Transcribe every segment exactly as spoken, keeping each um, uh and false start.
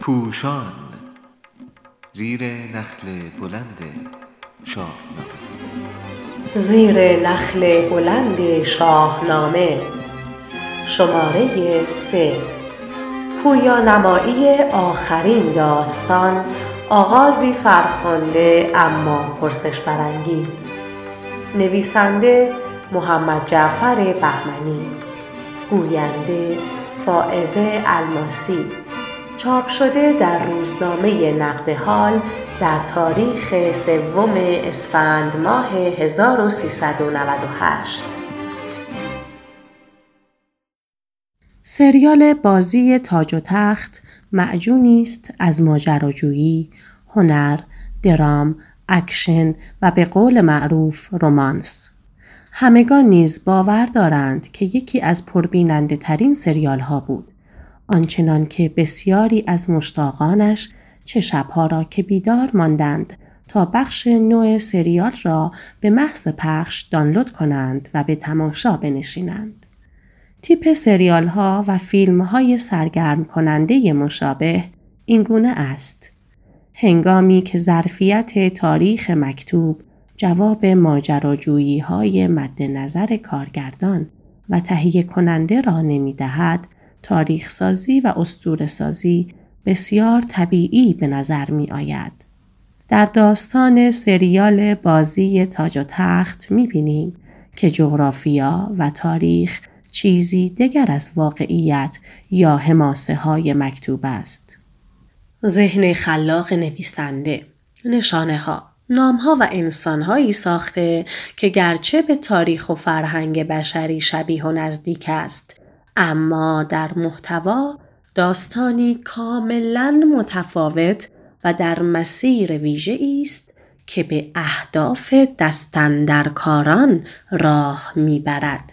پوشان زیر نخل بلند شاهنامه. زیر نخل بلند شاهنامه شماره سه. پویانمایی آخرین داستان، آغازی فرخنده اما پرسش برانگیز. نویسنده محمد جعفر بهمنی، گوینده فائزه الماسی. چاپ شده در روزنامه نقد حال در تاریخ سوم اسفند ماه هزار و سیصد و نود و هشت. سریال بازی تاج و تخت معجونی است از ماجراجویی، هنر، درام، اکشن و به قول معروف رمانس. همگان نیز باور دارند که یکی از پربیننده ترین سریال ها بود، آنچنان که بسیاری از مشتاقانش چه شبها را که بیدار ماندند تا بخش نو سریال را به محض پخش دانلود کنند و به تماشا بنشینند. تیپ سریال ها و فیلم های سرگرم کننده مشابه اینگونه است. هنگامی که ظرفیت تاریخ مکتوب، جواب ماجراجویی های مد نظر کارگردان و تهیه کننده را نمی دهد، تاریخ سازی و اسطوره سازی بسیار طبیعی به نظر می آید. در داستان سریال بازی تاج و تخت می بینیم که جغرافیا و تاریخ چیزی دیگر از واقعیت یا حماسه های مکتوب است. ذهن خلاق نویسنده، نشانه ها، نام ها و انسان هایی ساخته که گرچه به تاریخ و فرهنگ بشری شبیه و نزدیک است، اما در محتوا داستانی کاملا متفاوت و در مسیر ویژه‌ای است که به اهداف دستاندرکاران راه میبرد.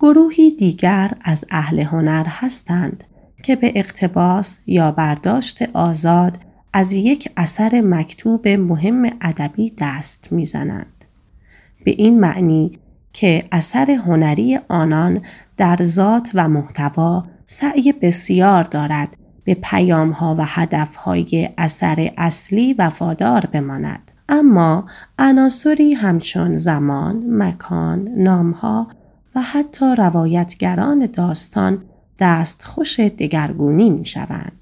گروهی دیگر از اهل هنر هستند که به اقتباس یا برداشت آزاد از یک اثر مکتوب مهم ادبی دست میزنند، به این معنی که اثر هنری آنان در ذات و محتوا سعی بسیار دارد به پیام‌ها و هدف‌های اثر اصلی وفادار بماند، اما عناصری همچون زمان، مکان، نام‌ها و حتی روایتگران داستان دستخوش دگرگونی می‌شوند.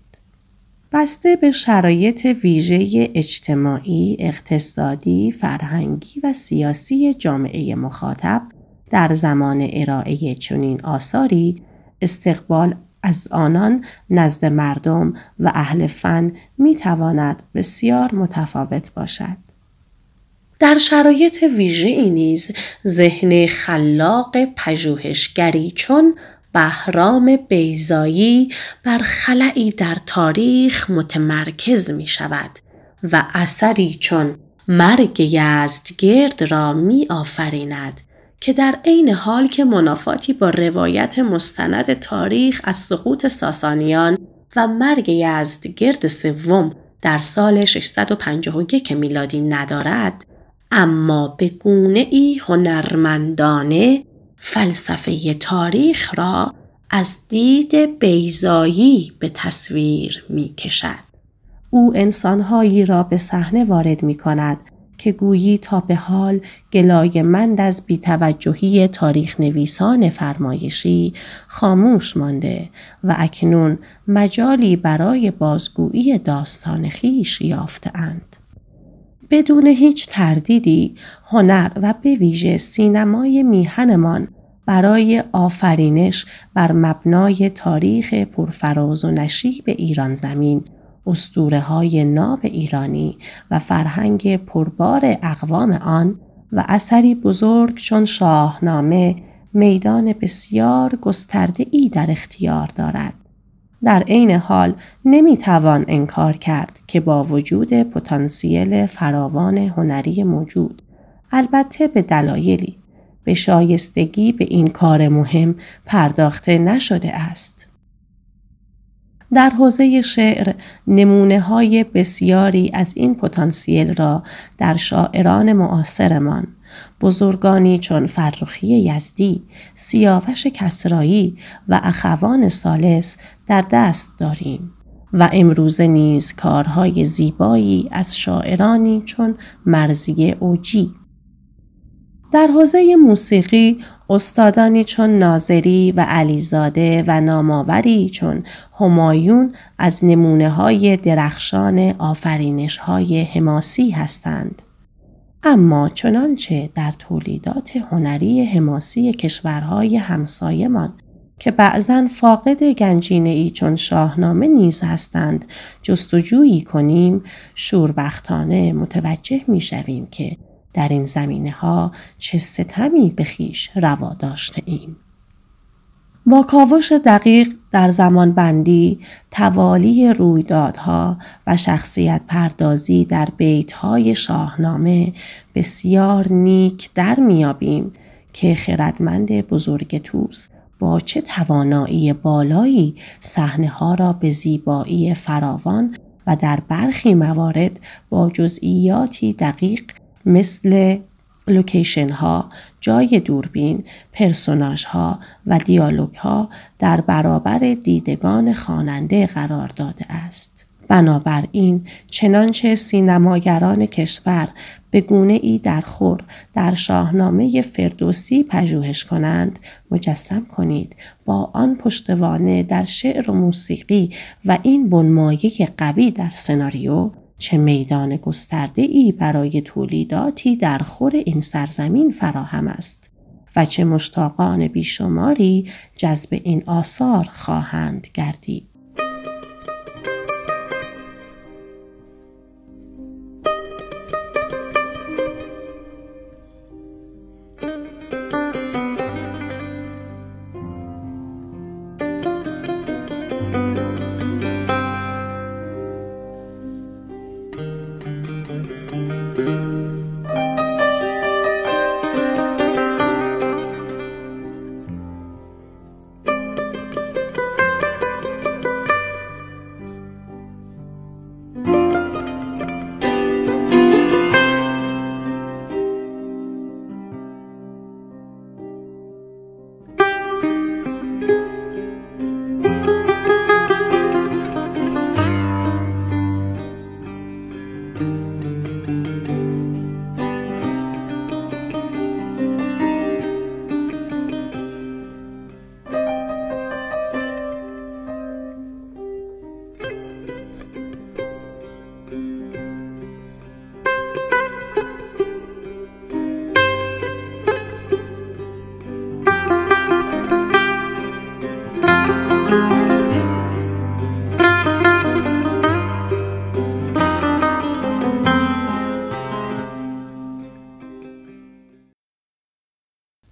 بسته به شرایط ویژه اجتماعی، اقتصادی، فرهنگی و سیاسی جامعه مخاطب در زمان ارائه چنین آثاری، استقبال از آنان نزد مردم و اهل فن میتواند بسیار متفاوت باشد. در شرایط ویژه‌ای نیز ذهن خلاق پژوهشگری چون بهرام بیزایی بر خلأی در تاریخ متمرکز می شود و اثری چون مرگ یزدگرد را می آفریند که در عین حال که منافاتی با روایت مستند تاریخ از سقوط ساسانیان و مرگ یزدگرد سوم در سال ششصد و پنجاه و یک میلادی ندارد، اما به گونه‌ای هنرمندانه فلسفه تاریخ را از دید بیزایی به تصویر می کشد. او انسانهایی را به صحنه وارد می کند که گویی تا به حال گلایمند از بی‌توجهی تاریخ نویسان فرمایشی خاموش مانده و اکنون مجالی برای بازگویی داستان خویش یافته‌اند. بدون هیچ تردیدی هنر و به ویژه سینمای میهنمان برای آفرینش بر مبنای تاریخ پرفراز و نشیب ایران زمین، اسطوره‌های ناب ایرانی و فرهنگ پربار اقوام آن و اثری بزرگ چون شاهنامه میدان بسیار گسترده‌ای در اختیار دارد. در عین حال نمیتوان انکار کرد که با وجود پتانسیل فراوان هنری موجود، البته به دلایلی به شایستگی به این کار مهم پرداخته نشده است. در حوزه شعر نمونه‌های بسیاری از این پتانسیل را در شاعران معاصرمان بزرگانی چون فرخی یزدی، سیاوش کسرایی و اخوان ثالث در دست داریم و امروزه نیز کارهای زیبایی از شاعرانی چون مرضیه اوجی. در حوزه موسیقی استادانی چون ناظری و علیزاده و ناماوری چون همایون از نمونه‌های درخشان آفرینش‌های حماسی هستند. اما چنانچه در تولیدات هنری حماسی کشورهای همسایمان که بعضاً فاقد گنجینه‌ای چون شاهنامه نیز هستند جستجویی کنیم، شوربختانه متوجه می‌شویم که در این زمینه ها چه ستمی به خویش روا داشته ایم. با کاوش دقیق در زمان بندی، توالی رویدادها و شخصیت پردازی در بیتهای شاهنامه بسیار نیک در میابیم که خردمند بزرگ توس با چه توانایی بالایی صحنه ها را به زیبایی فراوان و در برخی موارد با جزئیاتی دقیق مثل لوکیشن ها، جای دوربین، پرسوناژ ها و دیالوگ ها در برابر دیدگان خواننده قرار داده است. بنابراین چنانچه سینماگران کشور به گونه‌ای در خور در شاهنامه فردوسی پژوهش کنند، مجسم کنید با آن پشتوانه در شعر و موسیقی و این بنمایه قوی در سناریو، چه میدان گسترده‌ای برای تولیداتی در خور این سرزمین فراهم است و چه مشتاقان بیشماری جذب این آثار خواهند گردید.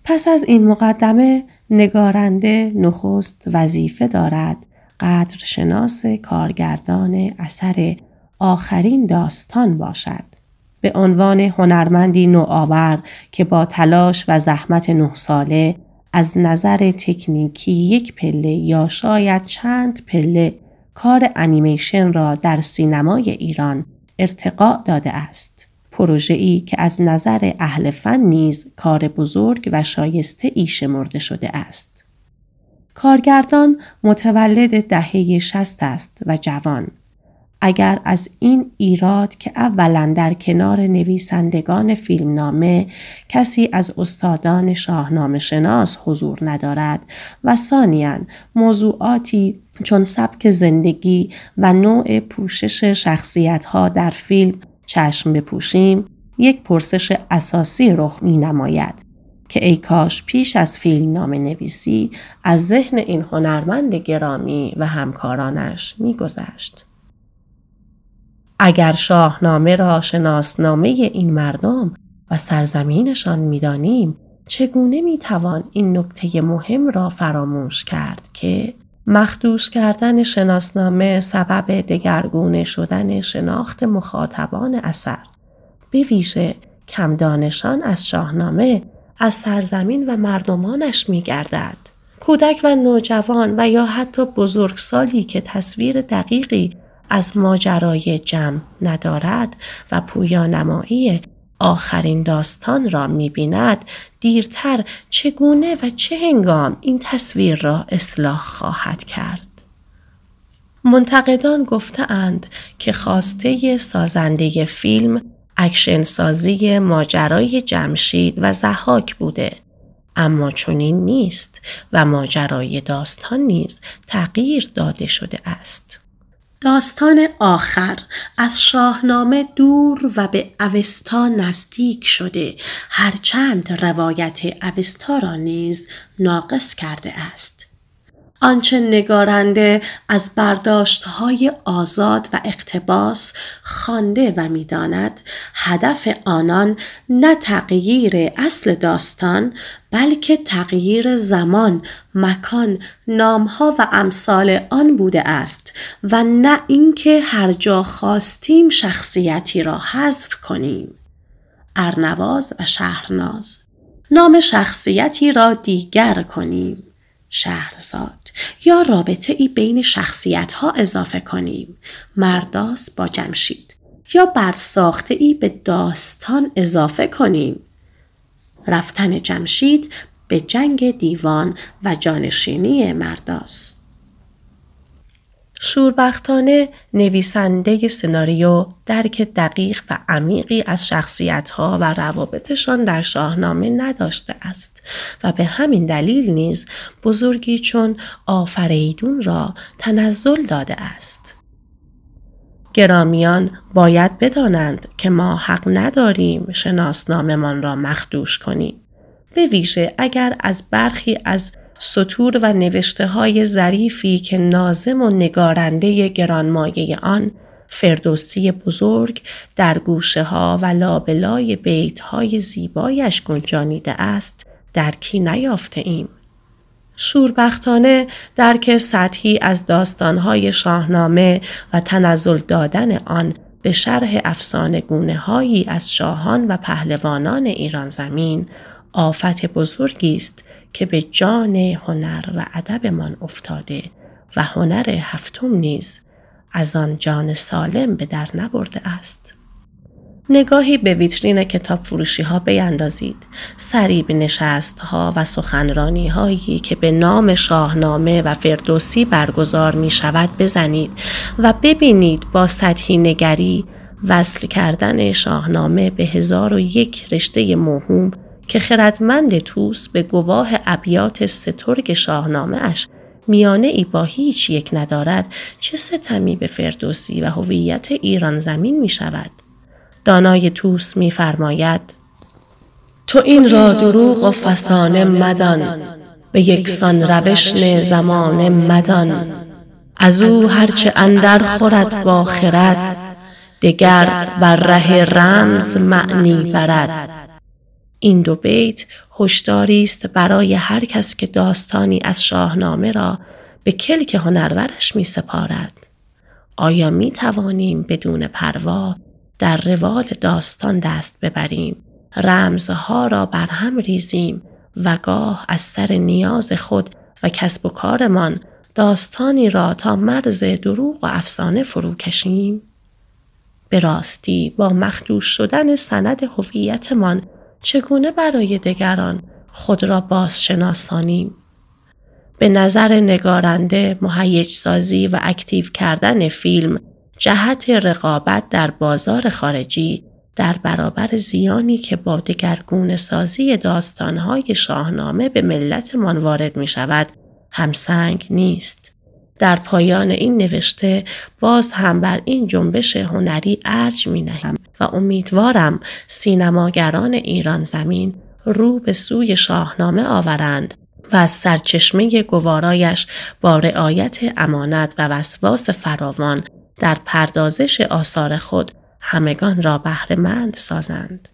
پس از این مقدمه، نگارنده نخست وظیفه دارد قدرشناس کارگردان اثر آخرین داستان باشد. به عنوان هنرمندی نوآور که با تلاش و زحمت نه ساله از نظر تکنیکی یک پله یا شاید چند پله کار انیمیشن را در سینمای ایران ارتقا داده است. پروژه‌ای که از نظر اهل فن نیز کار بزرگ و شایسته ای شمرده شده است. کارگردان متولد دهه شصت است و جوان. اگر از این ایراد که اولاً در کنار نویسندگان فیلمنامه کسی از استادان شاهنامه شناس حضور ندارد و ثانیاً موضوعاتی چون سبک زندگی و نوع پوشش شخصیت‌ها در فیلم چشم بپوشیم، یک پرسش اساسی رخ می نماید که ای کاش پیش از فیلمنامه نویسی از ذهن این هنرمند گرامی و همکارانش می گذشت. اگر شاهنامه را شناسنامه این مردم و سرزمینشان می دانیم، چگونه می توان این نکته مهم را فراموش کرد که مخدوش کردن شناسنامه سبب دگرگونه شدن شناخت مخاطبان اثر، به ویژه کم دانشان از شاهنامه، از سرزمین و مردمانش می گردد. کودک و نوجوان و یا حتی بزرگسالی که تصویر دقیقی از ماجرای جمع ندارد و پویانمایی آخرین داستان را می‌بیند، دیرتر چگونه و چه هنگام این تصویر را اصلاح خواهد کرد. منتقدان گفته‌اند که خواسته سازنده فیلم اکشن سازی ماجرای جمشید و ضحاک بوده، اما چنین نیست و ماجرای داستان نیز تغییر داده شده است. داستان آخر از شاهنامه دور و به اوستا نزدیک شده، هرچند روایت اوستا را نیز ناقص کرده است. آنچه نگارنده از برداشت‌های آزاد و اقتباس خوانده و می‌داند، هدف آنان نه تغییر اصل داستان، بلکه تغییر زمان، مکان، نام‌ها و امثال آن بوده است و نه اینکه هر جا خواستیم شخصیتی را حذف کنیم. ارنواز و شهرناز، نام شخصیتی را دیگر کنیم، شهرزاد، یا رابطه ای بین شخصیت ها اضافه کنیم، مرداس با جمشید، یا برساخته ای به داستان اضافه کنیم، رفتن جمشید به جنگ دیوان و جانشینی مرداس. شوربختانه نویسنده سناریو درک دقیق و عمیقی از شخصیت‌ها و روابطشان در شاهنامه نداشته است و به همین دلیل نیز بزرگی چون آفریدون را تنزل داده است. گرامیان باید بدانند که ما حق نداریم شناسنامه‌مان را مخدوش کنیم، به ویژه اگر از برخی از سطور و نوشته‌های ظریفی که ناظم و نگارنده گرانمایه آن فردوسی بزرگ در گوشه‌ها و لابلای بیت‌های زیبایش گنجانیده است درکی نیافته‌ایم. شوربختانه درک سطحی از داستان‌های شاهنامه و تنزل دادن آن به شرح افسانه‌گونه‌هایی از شاهان و پهلوانان ایران زمین آفت بزرگی است که به جان هنر و ادبمان افتاده و هنر هفتم نیز از آن جان سالم به در نبرده است. نگاهی به ویترین کتاب فروشی ها بیندازید، سری به نشست ها و سخنرانی هایی که به نام شاهنامه و فردوسی برگزار می شود بزنید و ببینید با سطحی نگری وصل کردن شاهنامه به هزار و یک رشته موهوم که خردمند توس به گواه ابیات سترگ شاهنامه اش میانه ای با هیچ یک ندارد، چه ستمی به فردوسی و هویت ایران زمین می شود. دانای توس می فرماید: تو این را دروغ و فسانه مدان، به یکسان روشن زمانه مدان، از او هرچه اندر خورد با خرد، دگر بر ره رمز معنی برد. این دو بیت هشداری است برای هر کس که داستانی از شاهنامه را به کلک هنرورش می سپارد. آیا می توانیم بدون پروا در روال داستان دست ببریم، رمزها را برهم ریزیم و گاه از سر نیاز خود و کسب و کارمان داستانی را تا مرز دروغ و افسانه فرو کشیم؟ به راستی با مخدوش شدن سند هویتمان چگونه برای دیگران خود را بازشناسانیم؟ به نظر نگارنده مهیج سازی و اکتیو کردن فیلم جهت رقابت در بازار خارجی در برابر زیانی که با دگرگون سازی داستانهای شاهنامه به ملتمان وارد می شود همسنگ نیست. در پایان این نوشته باز هم بر این جنبش هنری ارج می نهم و امیدوارم سینماگران ایران زمین رو به سوی شاهنامه آورند و از سرچشمه گوارایش با رعایت امانت و وسواس فراوان در پردازش آثار خود همگان را بهره‌مند سازند.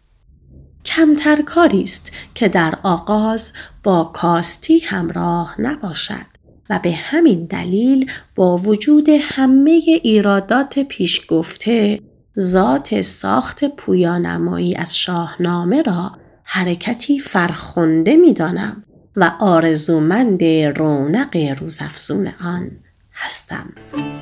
کمتر کاری است که در آغاز با کاستی همراه نباشد و به همین دلیل با وجود همه ایرادات پیش گفته، ذات ساخت پویانمایی از شاهنامه را حرکتی فرخنده می‌دانم و آرزومند رونق روزافزون آن هستم.